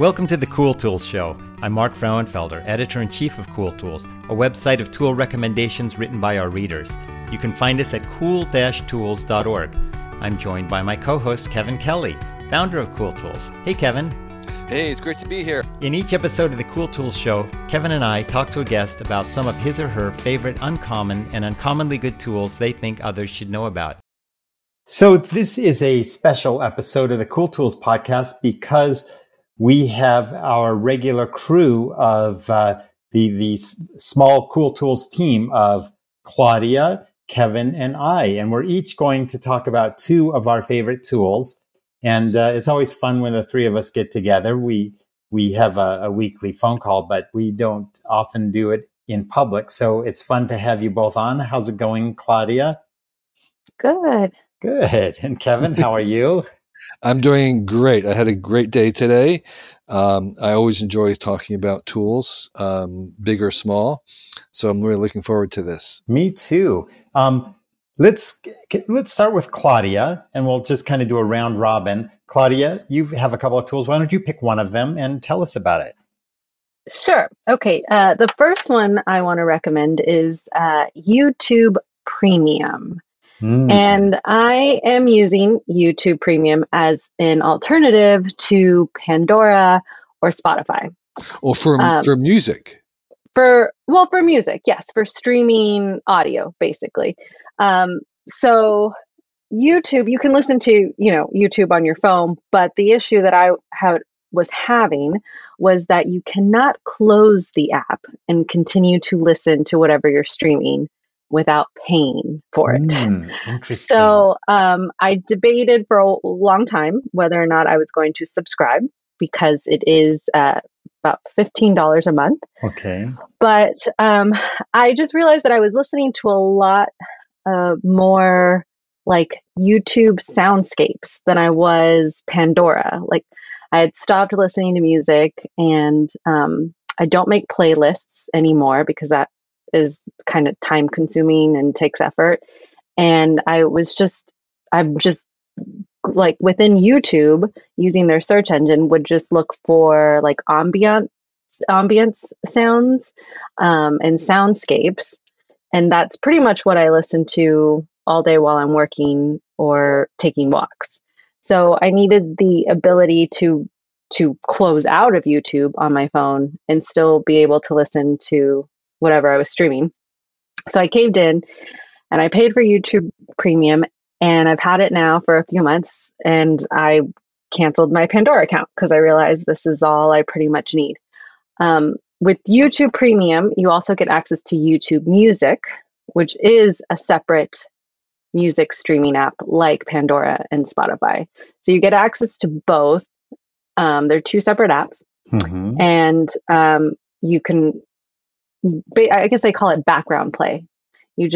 Welcome to the Cool Tools Show. I'm Mark Frauenfelder, Editor-in-Chief of Cool Tools, a website of tool recommendations written by our readers. You can find us at cool-tools.org. I'm joined by my co-host, Kevin Kelly, founder of Cool Tools. Hey, Kevin. Hey, it's great to be here. In each episode of the Cool Tools Show, Kevin and I talk to a guest about some of his or her favorite uncommon and uncommonly good tools they think others should know about. So this is a special episode of the Cool Tools podcast because we have our regular crew of the small Cool Tools team of Claudia, Kevin, and I. And we're each going to talk about two of our favorite tools. And it's always fun when the three of us get together. We have a weekly phone call, but we don't often do it in public. So it's fun to have you both on. How's it going, Claudia? Good. Good. And Kevin, how are you? I'm doing great. I had a great day today. I always enjoy talking about tools, big or small. So I'm really looking forward to this. Me too. Let's start with Claudia, and we'll just kind of do a round robin. Claudia, you have a couple of tools. Why don't you pick one of them and tell us about it? Sure. Okay. The first one I want to recommend is YouTube Premium. And I am using YouTube Premium as an alternative to Pandora or Spotify. Or for music. For music, yes, for streaming audio, basically. So YouTube, you can listen to, YouTube on your phone, but the issue that I was having was that you cannot close the app and continue to listen to whatever you're streaming without paying for it. So I debated for a long time whether or not I was going to subscribe because it is about $15 a month. Okay. But I just realized that I was listening to a lot more like YouTube soundscapes than I was Pandora. Like I had stopped listening to music, and I don't make playlists anymore because that is kind of time consuming and takes effort. And I'm just like within YouTube using their search engine would just look for like ambience sounds and soundscapes. And that's pretty much what I listen to all day while I'm working or taking walks. So I needed the ability to close out of YouTube on my phone and still be able to listen to whatever I was streaming. So I caved in and I paid for YouTube Premium, and I've had it now for a few months, and I canceled my Pandora account because I realized this is all I pretty much need. With YouTube Premium, you also get access to YouTube Music, which is a separate music streaming app like Pandora and Spotify. So you get access to both. They're two separate apps. Mm-hmm. And you can, I guess they call it background play. You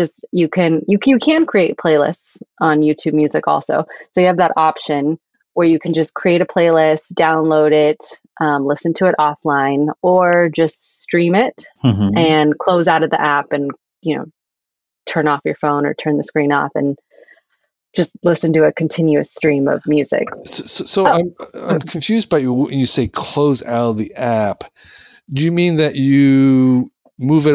can create playlists on YouTube Music also. So you have that option where you can just create a playlist, download it, listen to it offline, or just stream it and close out of the app and, turn off your phone or turn the screen off and just listen to a continuous stream of music. So I'm confused by you when you say close out of the app. Do you mean that you move it?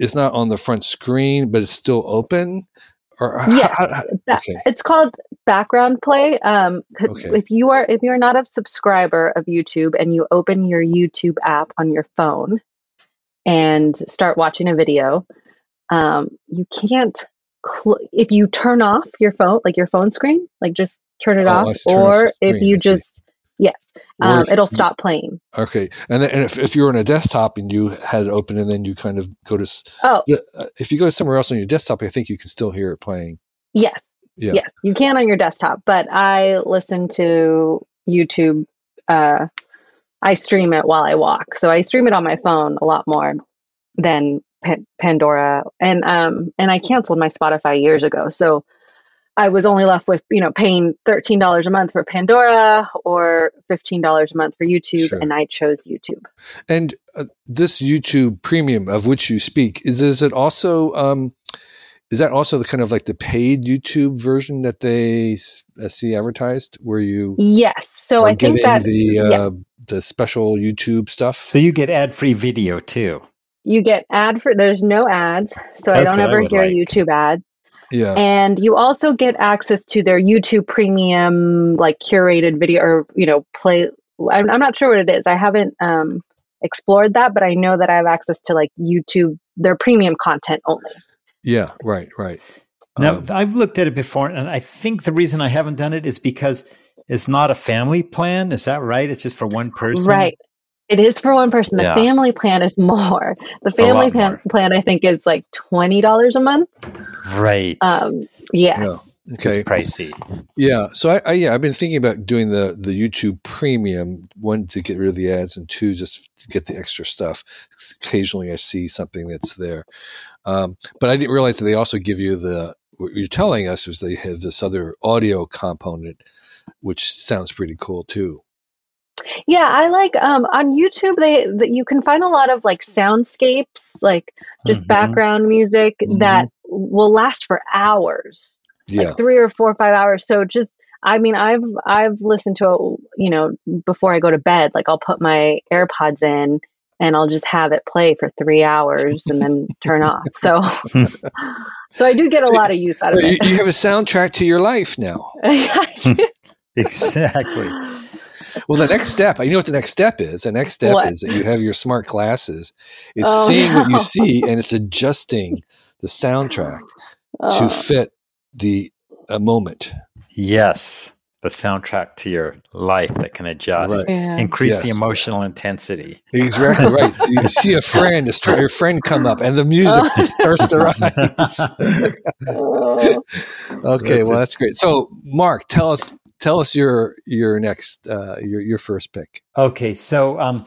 It's not on the front screen, but it's still open? Or yeah, okay. It's called background play. Okay. If you're not a subscriber of YouTube and you open your YouTube app on your phone and start watching a video, you can't. If you turn off your phone, like your phone screen, like just turn it off, or if you just. Yes, it'll stop playing. Okay, and if you're on a desktop and you had it open and then you kind of go to if you go somewhere else on your desktop, I think you can still hear it playing. Yes, yeah. Yes, you can on your desktop, but I listen to YouTube. I stream it while I walk, so I stream it on my phone a lot more than Pandora, and I canceled my Spotify years ago, so. I was only left with, paying $13 a month for Pandora or $15 a month for YouTube, sure. And I chose YouTube. And this YouTube Premium of which you speak, is that also the kind of like the paid YouTube version that they see advertised? Where you yes, so I think that the the special YouTube stuff. So you get ad-free video too. You get ad-free. There's no ads, so I don't ever hear YouTube ads. Yeah. And you also get access to their YouTube Premium, like curated video or, you know, play. I'm not sure what it is. I haven't explored that, but I know that I have access to like YouTube, their premium content only. Yeah, right, right. Now, I've looked at it before, and I think the reason I haven't done it is because it's not a family plan. Is that right? It's just for one person? Right. It is for one person. The family plan is more. The family plan, I think, is like $20 a month. Right. Yeah. Okay. It's pricey. Yeah. So I've been thinking about doing the YouTube Premium, one, to get rid of the ads, and two, just to get the extra stuff. Occasionally I see something that's there. But I didn't realize that they also give you what you're telling us is they have this other audio component, which sounds pretty cool too. Yeah, I like on YouTube you can find a lot of like soundscapes, like just background music that will last for hours. Yeah. Like 3 or 4 or 5 hours. So just, I mean, I've listened to it, you know, before I go to bed. Like I'll put my AirPods in and I'll just have it play for 3 hours and then turn off. So I do get a lot of use out of it. You have a soundtrack to your life now. Exactly. Well, the next step, you know what the next step is? The next step is that you have your smart glasses. It's seeing what you see, and it's adjusting the soundtrack to fit a moment. Yes. The soundtrack to your life that can adjust, increase the emotional intensity. Exactly right. You see a friend, your friend come up, and the music starts to rise. Okay, that's great. So, Mark, tell us your next your first pick. Okay, so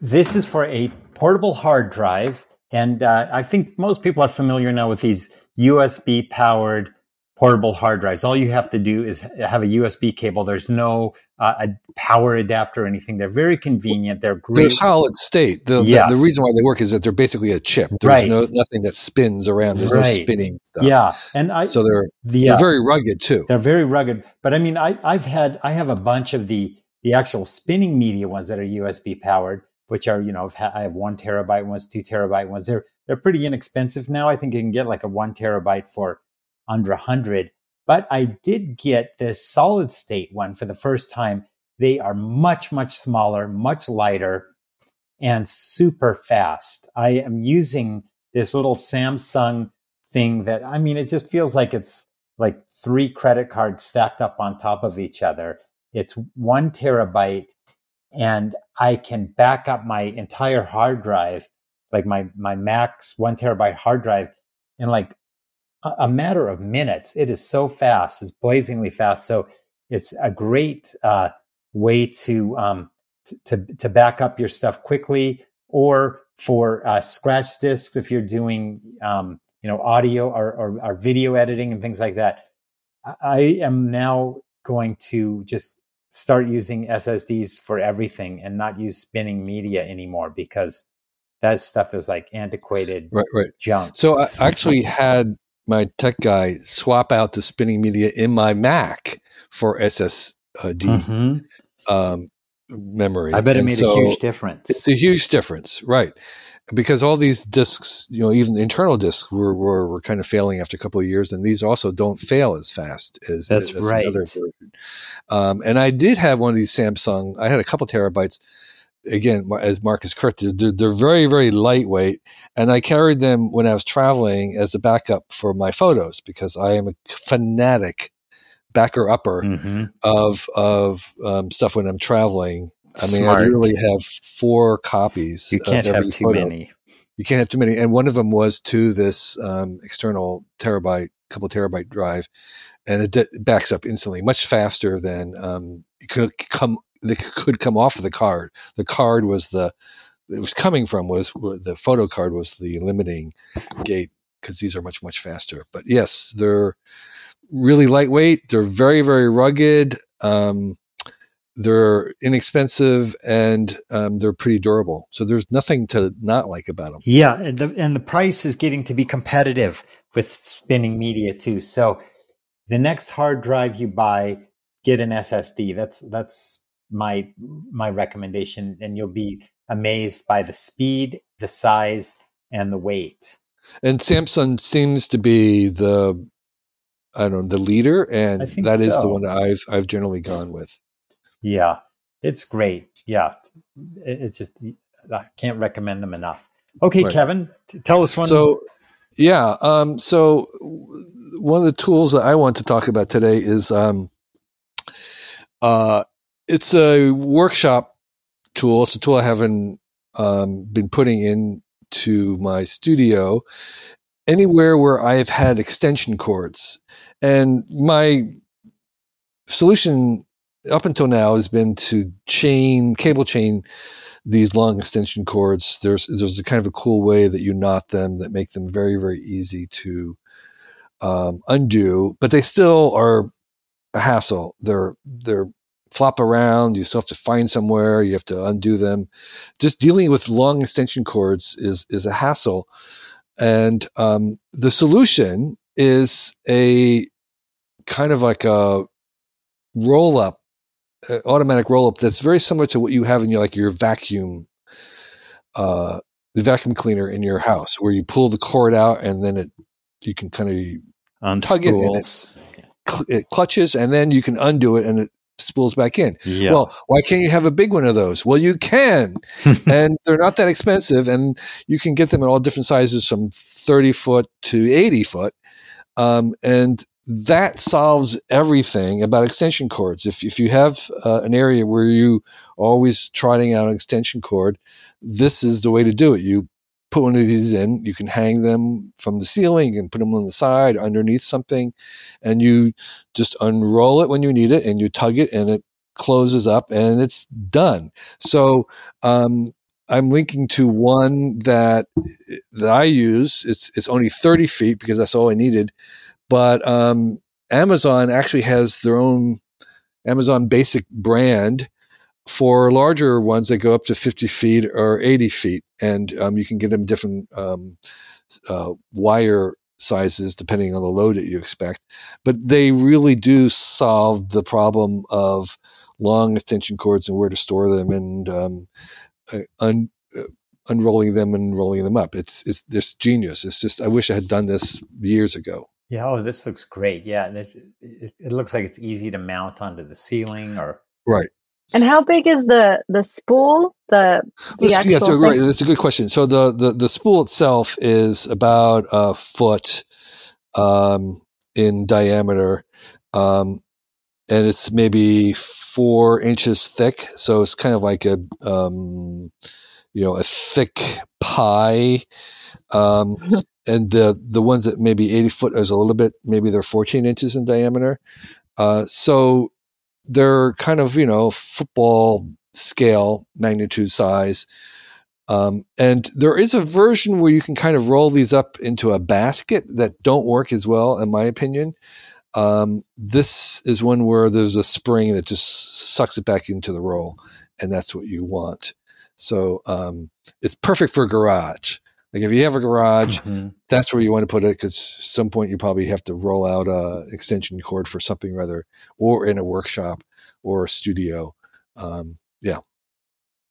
this is for a portable hard drive, and I think most people are familiar now with these USB powered portable hard drives. All you have to do is have a USB cable. There's no a power adapter or anything. They're very convenient. They're great. They're solid state. The reason why they work is that they're basically a chip. There's nothing that spins around. There's no spinning stuff. Yeah. So they're very rugged too. They're very rugged. But I mean, I have a bunch of the actual spinning media ones that are USB powered, which are, you know, I have 1 terabyte ones, 2 terabyte ones. They're pretty inexpensive now. I think you can get like a 1 terabyte for under 100, but I did get this solid state one for the first time. They are much, much smaller, much lighter, and super fast. I am using this little Samsung thing that, I mean, it just feels like it's like 3 credit cards stacked up on top of each other. It's 1 terabyte, and I can back up my entire hard drive, like my max 1 terabyte hard drive, in like a matter of minutes. It is so fast. It's blazingly fast. So it's a great way to back up your stuff quickly, or for scratch discs if you're doing you know, audio or video editing and things like that. I am now going to just start using SSDs for everything and not use spinning media anymore, because that stuff is like antiquated junk. So I actually had my tech guy swap out the spinning media in my Mac for SSD memory. I bet it made a huge difference. It's a huge difference, right? Because all these disks, you know, even the internal disks were kind of failing after a couple of years, and these also don't fail as fast as another version. And I did have one of these Samsung. I had a couple terabytes. Again, as Mark is correct, they're very, very lightweight. And I carried them when I was traveling as a backup for my photos, because I am a fanatic backer-upper of stuff when I'm traveling. I mean, I literally have 4 copies. You can't have too many. You can't have too many. And one of them was to this external terabyte, couple terabyte drive. And it backs up instantly, much faster than it could come. They could come off of the card. The card the photo card was the limiting gate, because these are much, much faster. But yes, they're really lightweight. They're very, very rugged. They're inexpensive, and they're pretty durable. So there's nothing to not like about them. Yeah. And the price is getting to be competitive with spinning media too. So the next hard drive you buy, get an SSD. That's my recommendation, and you'll be amazed by the speed, the size, and the weight. And Samsung seems to be the leader, and that is the one I've generally gone with. Yeah, it's great. Yeah, it's just I can't recommend them enough. Okay, right. Kevin, tell us one. So, yeah, so one of the tools that I want to talk about today is it's a workshop tool. It's a tool I haven't been putting into my studio anywhere where I've had extension cords. And my solution up until now has been to cable chain these long extension cords. There's a kind of a cool way that you knot them that make them very, very easy to undo, but they still are a hassle. They're flop around. You still have to find somewhere. You have to undo them. Just dealing with long extension cords is a hassle. And the solution is a kind of like a roll-up, automatic roll-up that's very similar to what you have in your vacuum, the vacuum cleaner in your house, where you pull the cord out and then you can kind of tug it and it clutches, and then you can undo it and it spools back in. Yeah. Well, why can't you have a big one of those? Well, you can, and they're not that expensive, and you can get them in all different sizes, from 30 foot to 80 foot, and that solves everything about extension cords. If you have an area where you always trotting out an extension cord, this is the way to do it. You put one of these in, you can hang them from the ceiling and put them on the side, underneath something, and you just unroll it when you need it, and you tug it, and it closes up, and it's done. So I'm linking to one that I use. It's only 30 feet because that's all I needed. But Amazon actually has their own Amazon Basic brand for larger ones that go up to 50 feet or 80 feet. And you can get them different wire sizes depending on the load that you expect. But they really do solve the problem of long extension cords and where to store them, and unrolling them and rolling them up. It's just genius. It's just, I wish I had done this years ago. Yeah, oh, this looks great. Yeah, and it looks like it's easy to mount onto the ceiling, or right. And how big is the spool? Yeah, so right, that's a good question. So the spool itself is about a foot in diameter, and it's maybe 4 inches thick. So it's kind of like a a thick pie. And the ones that maybe 80 foot is a little bit, maybe they're 14 inches in diameter. So they're kind of, football scale, magnitude size. And there is a version where you can kind of roll these up into a basket that don't work as well, in my opinion. This is one where there's a spring that just sucks it back into the roll, and that's what you want. So it's perfect for garage. Like if you have a garage, mm-hmm. That's where you want to put it, because at some point you probably have to roll out a extension cord for something or other, or in a workshop or a studio. Yeah.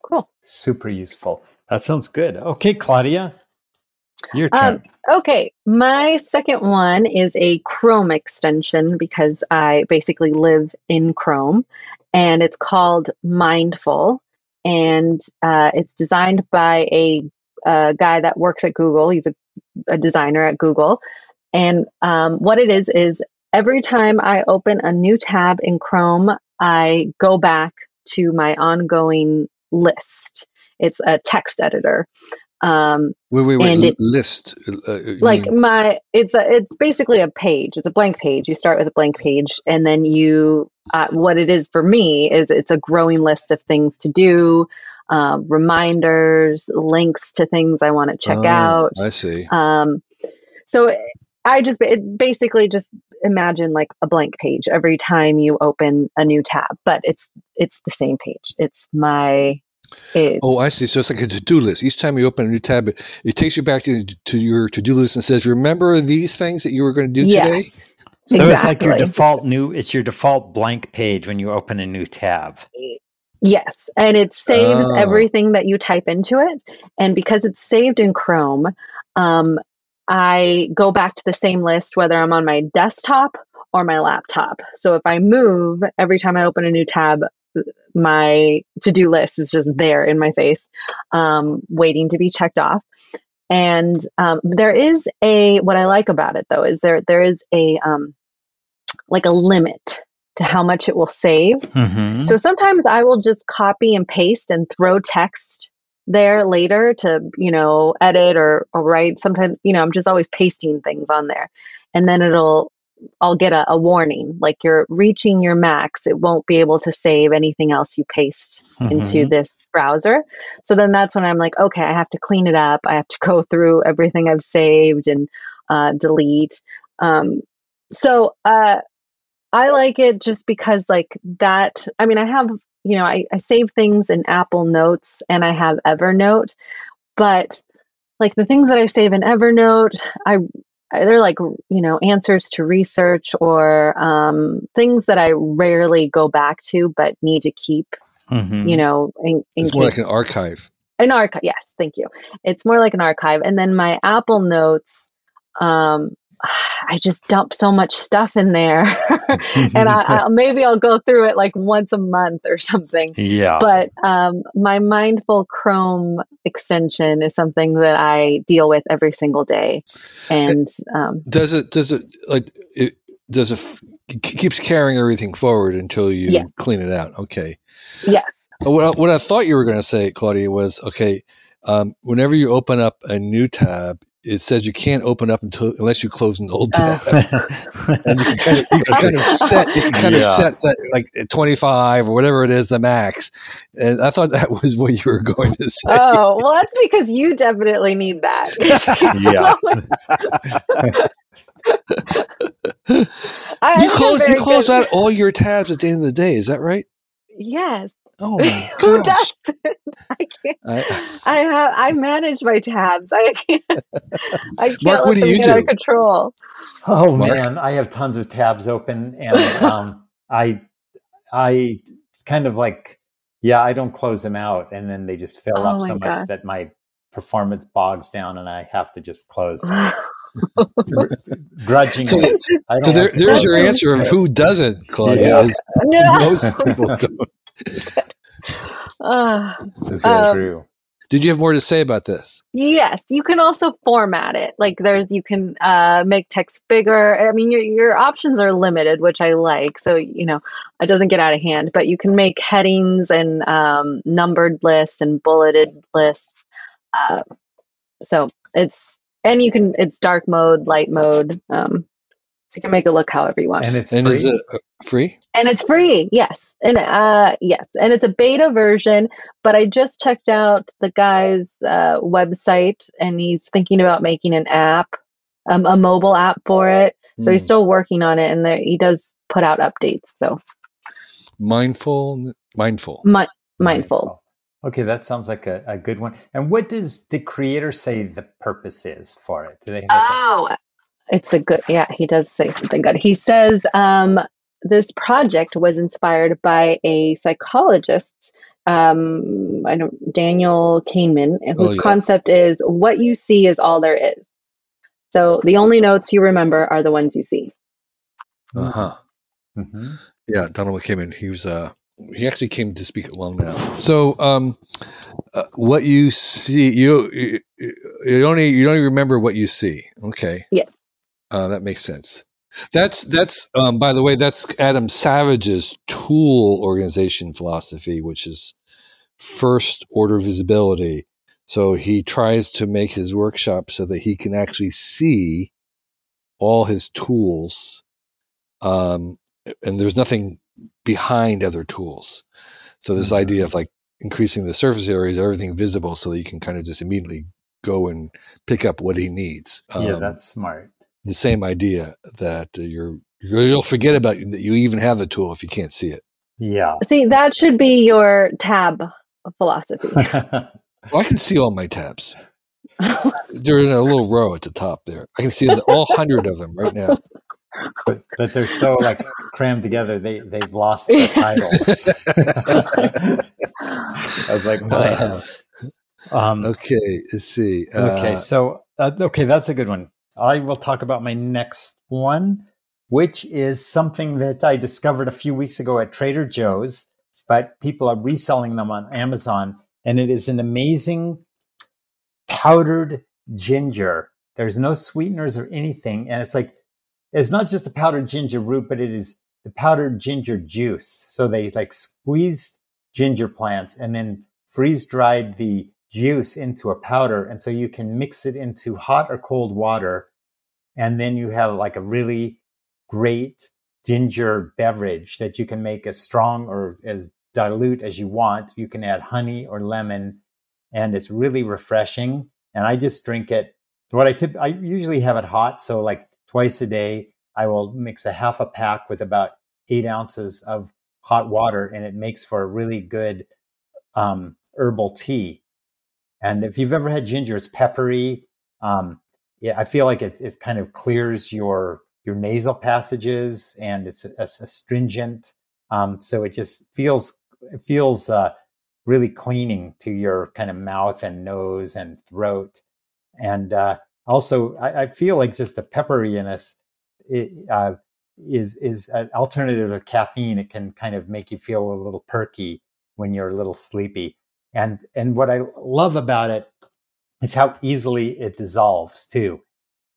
Cool. Super useful. That sounds good. Okay, Claudia, your turn. Okay. My second one is a Chrome extension, because I basically live in Chrome, and it's called Mindful, and it's designed by a guy that works at Google. He's a designer at Google. And what it is every time I open a new tab in Chrome, I go back to my ongoing list. It's a text editor. Wait, list. It's basically a page. It's a blank page. You start with a blank page, and then what it is for me is it's a growing list of things to do, reminders, links to things I want to check out. I see. So it basically just imagine like a blank page every time you open a new tab, but it's the same page. Oh, I see. So it's like a to-do list. Each time you open a new tab, it takes you back to your to-do list and says, remember these things that you were going to do today? So exactly. It's like your default blank page when you open a new tab. Yes. And it saves everything that you type into it. And because it's saved in Chrome, I go back to the same list, whether I'm on my desktop or my laptop. So if I move, every time I open a new tab, my to-do list is just there in my face, waiting to be checked off. And there is a, what I like about it though, is there is a, like a limit to how much it will save. Mm-hmm. So sometimes I will just copy and paste and throw text there later to, you know, edit or write. Sometimes, you know, I'm just always pasting things on there, and then I'll get a warning, like you're reaching your max. It won't be able to save anything else you paste mm-hmm. into this browser. So then that's when I'm like, okay, I have to clean it up. I have to go through everything I've saved and delete. So I like it just because like that, I mean, I have, you know, I save things in Apple Notes and I have Evernote, but like the things that I save in Evernote, they're like, you know, answers to research or things that I rarely go back to but need to keep, mm-hmm. you know. It's more like an archive. An archive, yes, thank you. It's more like an archive. And then my Apple Notes, I just dump so much stuff in there. And maybe I'll go through it like once a month or something. Yeah. But my Mindful Chrome extension is something that I deal with every single day. And Does it keeps carrying everything forward until you yes. clean it out. Okay. Yes. What I thought you were going to say, Claudia, was, okay, whenever you open up a new tab, it says you can't open up unless you close an old tab. And you can kind of set that like 25 or whatever it is, the max. And I thought that was what you were going to say. Oh, well, that's because you definitely need that. Yeah. You close out all your tabs at the end of the day. Is that right? Yes. Oh my Who does it? I can't. I manage my tabs. I can't Mark, let them get out of control. Oh Mark. Man, I have tons of tabs open, and I it's kind of like I don't close them out, and then they just fill up so much that my performance bogs down, and I have to just close them. Grudgingly. So there's your answer of who doesn't, Claudia. Yeah. Most people don't. True. Did you have more to say about this? Yes, you can also format it. Like you can make text bigger. I mean, your options are limited, which I like. So you know, it doesn't get out of hand. But you can make headings and numbered lists and bulleted lists. It's dark mode, light mode. So you can make it look however you want. And it's free. Is it free? And it's free, yes. And and it's a beta version, but I just checked out the guy's website, and he's thinking about making an app, a mobile app for it. So he's still working on it, and he does put out updates. So Mindful. Okay, that sounds like a good one. And what does the creator say the purpose is for it? Do they have it's a good, he does say something good. He says this project was inspired by a psychologist, Daniel Kahneman, whose concept is what you see is all there is. So the only notes you remember are the ones you see. Uh-huh. Mm-hmm. Yeah, Donald Kahneman, he was, he actually came to speak at Long Now. So what you see, you only remember what you see. Okay. Yes. That makes sense. That's by the way, that's Adam Savage's tool organization philosophy, which is first order visibility. So he tries to make his workshop so that he can actually see all his tools, and there's nothing behind other tools. So this idea of like increasing the surface areas, everything visible, so that you can kind of just immediately go and pick up what he needs. That's smart. The same idea that you'll forget about that you even have the tool if you can't see it. Yeah. See, that should be your tab philosophy. Well, I can see all my tabs. They're in a little row at the top there. I can see all 100 of them right now. But they're so like crammed together, they've lost their titles. I was like, wow. Okay, let's see. Okay, so okay, that's a good one. I will talk about my next one, which is something that I discovered a few weeks ago at Trader Joe's, but people are reselling them on Amazon, and it is an amazing powdered ginger. There's no sweeteners or anything, and it's like, it's not just the powdered ginger root, but it is the powdered ginger juice. So they like squeezed ginger plants and then freeze dried the juice into a powder. And so you can mix it into hot or cold water. And then you have like a really great ginger beverage that you can make as strong or as dilute as you want. You can add honey or lemon, and it's really refreshing. And I just drink it. What I usually have it hot. So like twice a day, I will mix a half a pack with about 8 ounces of hot water, and it makes for a really good herbal tea. And if you've ever had ginger, it's peppery. Yeah, I feel like it kind of clears your nasal passages, and it's astringent. So it just feels really cleaning to your kind of mouth and nose and throat. And also, I feel like just the pepperiness is an alternative to caffeine. It can kind of make you feel a little perky when you're a little sleepy. And what I love about it is how easily it dissolves too.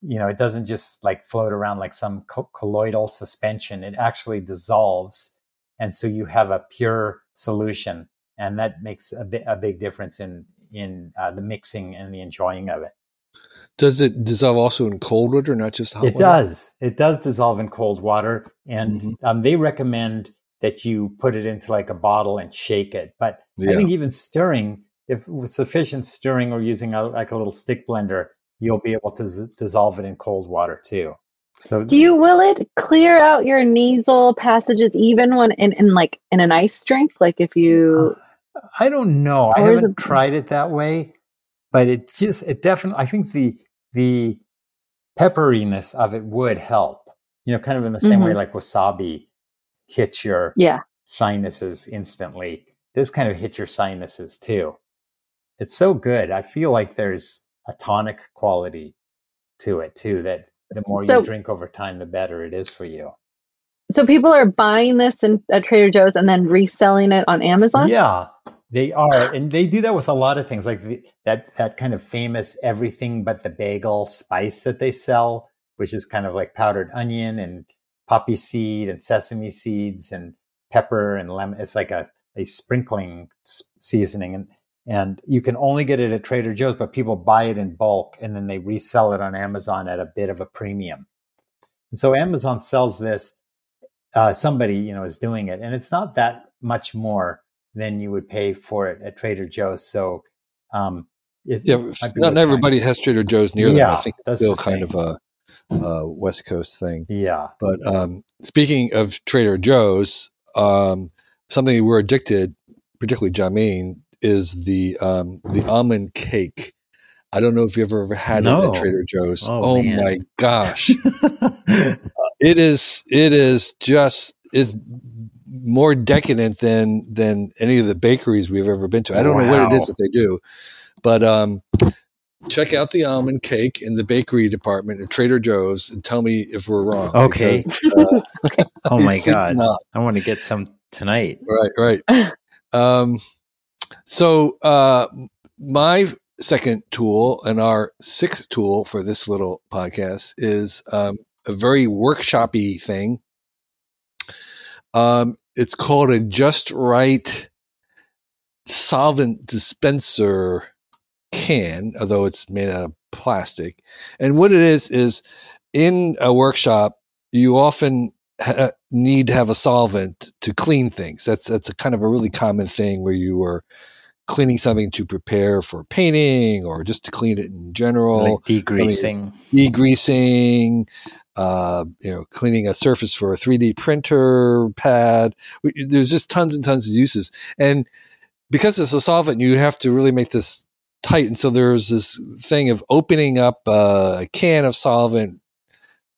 You know, it doesn't just like float around like some colloidal suspension. It actually dissolves. And so you have a pure solution, and that makes a big difference in the mixing and the enjoying of it. Does it dissolve also in cold water, not just hot water? It does. It does dissolve in cold water. And they recommend that you put it into like a bottle and shake it. But yeah. I think even stirring, if with sufficient stirring or using a little stick blender, you'll be able to dissolve it in cold water too. So will it clear out your nasal passages even when in an ice drink? Like if you... I don't know. I haven't tried it that way. But it definitely, I think the pepperiness of it would help, you know, kind of in the same way like wasabi hits your sinuses instantly. This kind of hits your sinuses too. It's so good. I feel like there's a tonic quality to it too, that the more you drink over time, the better it is for you. So people are buying this at Trader Joe's and then reselling it on Amazon? Yeah. They are, and they do that with a lot of things, like that kind of famous everything but the bagel spice that they sell, which is kind of like powdered onion and poppy seed and sesame seeds and pepper and lemon. It's like a sprinkling seasoning, and you can only get it at Trader Joe's, but people buy it in bulk, and then they resell it on Amazon at a bit of a premium. And so Amazon sells this, somebody, you know, is doing it, and it's not that much more than you would pay for it at Trader Joe's. So, not everybody has Trader Joe's near them. I think it's still kind of a West Coast thing. Yeah. But speaking of Trader Joe's, something we're addicted, particularly Jameen, is the almond cake. I don't know if you've ever had it at Trader Joe's. Oh my gosh! It is just it's more decadent than any of the bakeries we've ever been to. I don't know what it is that they do, but check out the almond cake in the bakery department at Trader Joe's and tell me if we're wrong. Okay. Because, oh my God. I want to get some tonight. Right. So my second tool and our sixth tool for this little podcast is a very workshop-y thing. It's called a Just Right solvent dispenser can, although it's made out of plastic. And what it is in a workshop, you often need to have a solvent to clean things. That's a kind of a really common thing where you are cleaning something to prepare for painting or just to clean it in general. Like degreasing. Cleaning a surface for a 3D printer pad. There's just tons and tons of uses. And because it's a solvent, you have to really make this tight. And so there's this thing of opening up a can of solvent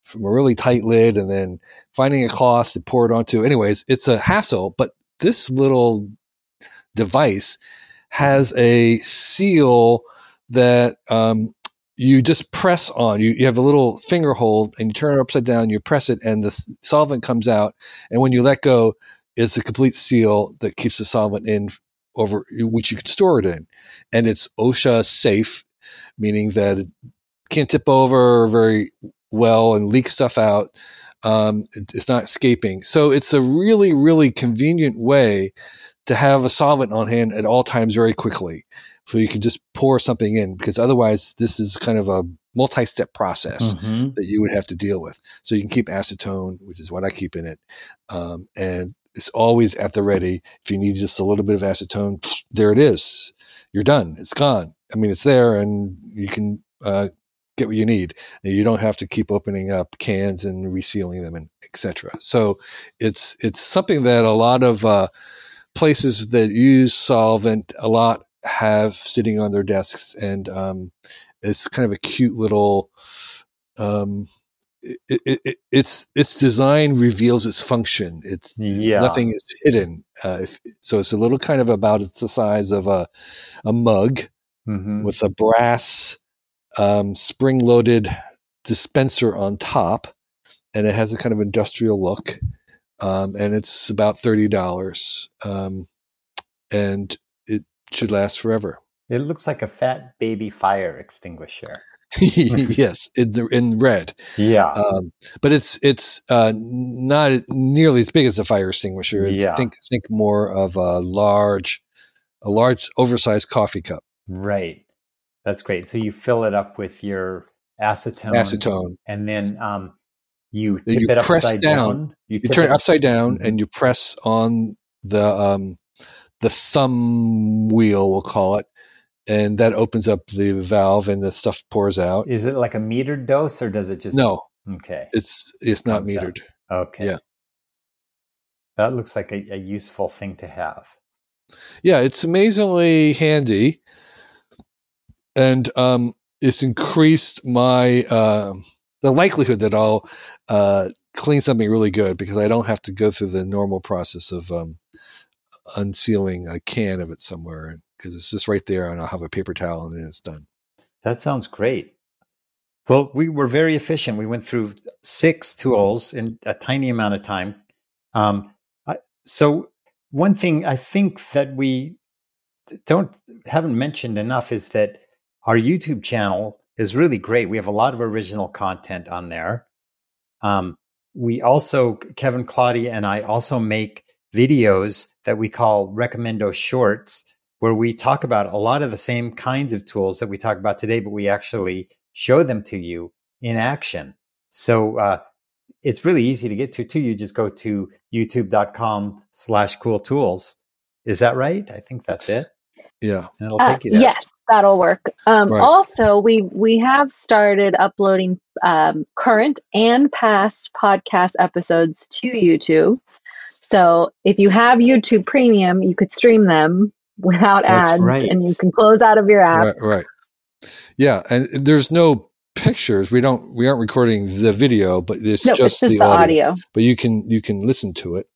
from a really tight lid and then finding a cloth to pour it onto. Anyways, it's a hassle, but this little device has a seal that you just press on. You have a little finger hold, and you turn it upside down, you press it, and the solvent comes out. And when you let go, it's a complete seal that keeps the solvent in, over which you can store it in. And it's OSHA safe, meaning that it can't tip over very well and leak stuff out. It's not escaping. So it's a really, really convenient way to have a solvent on hand at all times very quickly. So you can just pour something in, because otherwise this is kind of a multi-step process that you would have to deal with. So you can keep acetone, which is what I keep in it. And it's always at the ready. If you need just a little bit of acetone, there it is. You're done. It's gone. I mean, it's there, and you can get what you need. You don't have to keep opening up cans and resealing them, and et cetera. So it's something that a lot of places that use solvent a lot have sitting on their desks, and it's kind of a cute little. Its design reveals its function. Nothing is hidden. So it's a little kind of about, it's the size of a mug with a brass spring-loaded dispenser on top, and it has a kind of industrial look. And it's about $30, and it should last forever. It looks like a fat baby fire extinguisher. Yes, in red. Yeah, but it's not nearly as big as a fire extinguisher. It's, think more of a large oversized coffee cup. Right, that's great. So you fill it up with your acetone, and then you tip it upside down. You turn it upside down, and you press on the thumb wheel, we'll call it. And that opens up the valve, and the stuff pours out. Is it like a metered dose, or does it just... No. Okay. It's not metered. Out. Okay. Yeah. That looks like a useful thing to have. Yeah, it's amazingly handy. And it's increased my... the likelihood that I'll clean something really good, because I don't have to go through the normal process of unsealing a can of it somewhere, because it's just right there, and I'll have a paper towel, and then it's done. That sounds great. Well, we were very efficient. We went through 6 tools in a tiny amount of time. So one thing I think that we haven't mentioned enough is that our YouTube channel is really great. We have a lot of original content on there. We also, Kevin, Claudia, and I also make videos that we call Recommendo Shorts, where we talk about a lot of the same kinds of tools that we talk about today, but we actually show them to you in action. So it's really easy to get to, too. You just go to youtube.com/cooltools. Is that right? I think that's it. Yeah. And it'll take you there. Yes, that'll work. Right. Also, we have started uploading current and past podcast episodes to YouTube. So if you have YouTube Premium, you could stream them without ads, right, and you can close out of your app. Right. Yeah, and there's no pictures. We aren't recording the video, but it's just the audio. But you can listen to it.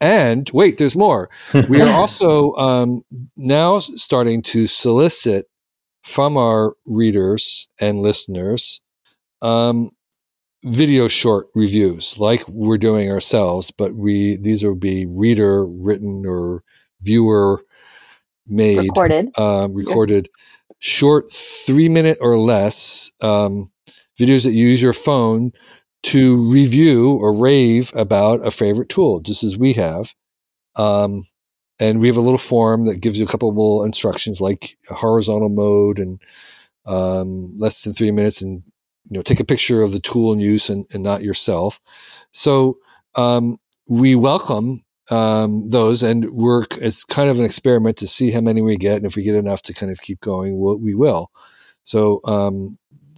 And wait, there's more. We are also now starting to solicit from our readers and listeners video short reviews, like we're doing ourselves, but these will be reader written or viewer made, recorded, short 3-minute or less videos that you use your phone to review or rave about a favorite tool, just as we have. And we have a little form that gives you a couple of little instructions, like horizontal mode and less than 3 minutes, and take a picture of the tool in use and not yourself. So we welcome those, and it's kind of an experiment to see how many we get, and if we get enough to kind of keep going, we will. So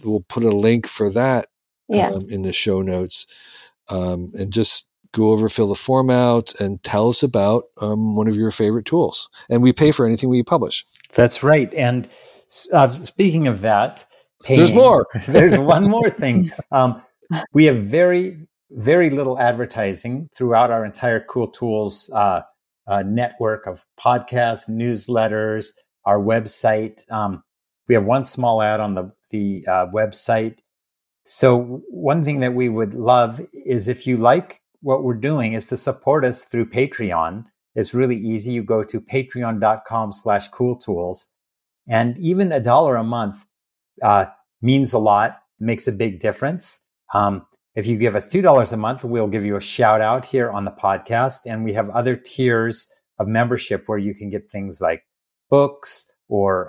we'll put a link for that in the show notes, and just go over, fill the form out, and tell us about one of your favorite tools. And we pay for anything we publish. That's right. And speaking of that, there's more. There's one more thing. We have very, very little advertising throughout our entire Cool Tools network of podcasts, newsletters, our website. We have one small ad on the website. So one thing that we would love is, if you like what we're doing, is to support us through Patreon. It's really easy. You go to patreon.com/cooltools, and even $1 a month means a lot, makes a big difference. If you give us $2 a month, we'll give you a shout out here on the podcast. And we have other tiers of membership where you can get things like books or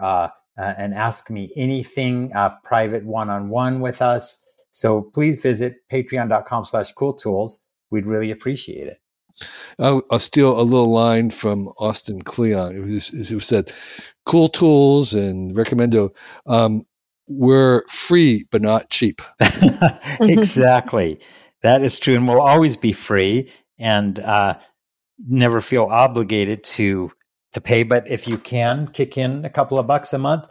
an Ask Me Anything, private one-on-one with us. So please visit patreon.com/cooltools. We'd really appreciate it. I'll steal a little line from Austin Kleon, who said, "Cool tools and recommendo, we're free but not cheap." Exactly. That is true. And we'll always be free and never feel obligated to pay. But if you can kick in a couple of bucks a month,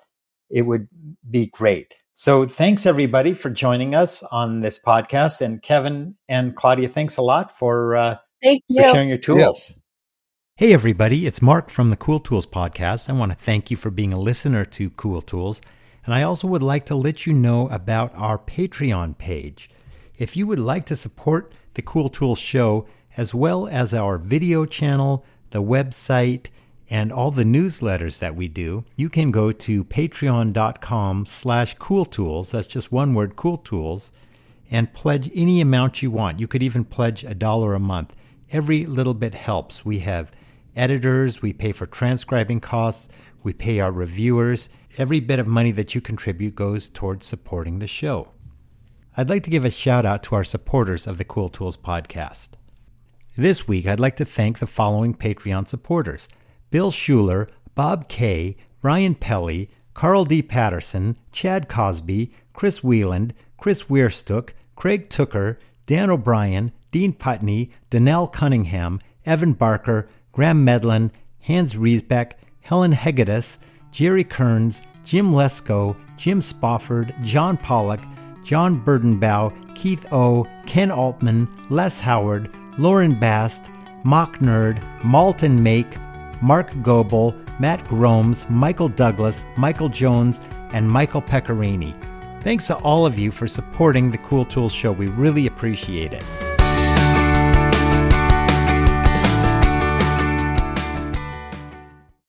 it would be great. So thanks, everybody, for joining us on this podcast. And Kevin and Claudia, thanks a lot Thank you for sharing your tools. Hey, everybody. It's Mark from the Cool Tools podcast. I want to thank you for being a listener to Cool Tools. And I also would like to let you know about our Patreon page. If you would like to support the Cool Tools show, as well as our video channel, the website, and all the newsletters that we do, you can go to patreon.com/cooltools. That's just one word, cooltools, and pledge any amount you want. You could even pledge $1 a month. Every little bit helps. We have editors, we pay for transcribing costs, we pay our reviewers. Every bit of money that you contribute goes towards supporting the show. I'd like to give a shout out to our supporters of the Cool Tools podcast. This week, I'd like to thank the following Patreon supporters: Bill Schuler, Bob Kay, Brian Pelly, Carl D. Patterson, Chad Cosby, Chris Wieland, Chris Weirstook, Craig Tooker, Dan O'Brien, Dean Putney, Danelle Cunningham, Evan Barker, Graham Medlin, Hans Riesbeck, Helen Hegedus, Jerry Kearns, Jim Lesko, Jim Spofford, John Pollock, John Burdenbaugh, Keith O., Ken Altman, Les Howard, Lauren Bast, Mock Nerd, Malt and Make, Mark Goebel, Matt Gromes, Michael Douglas, Michael Jones, and Michael Pecorini. Thanks to all of you for supporting the Cool Tools show. We really appreciate it.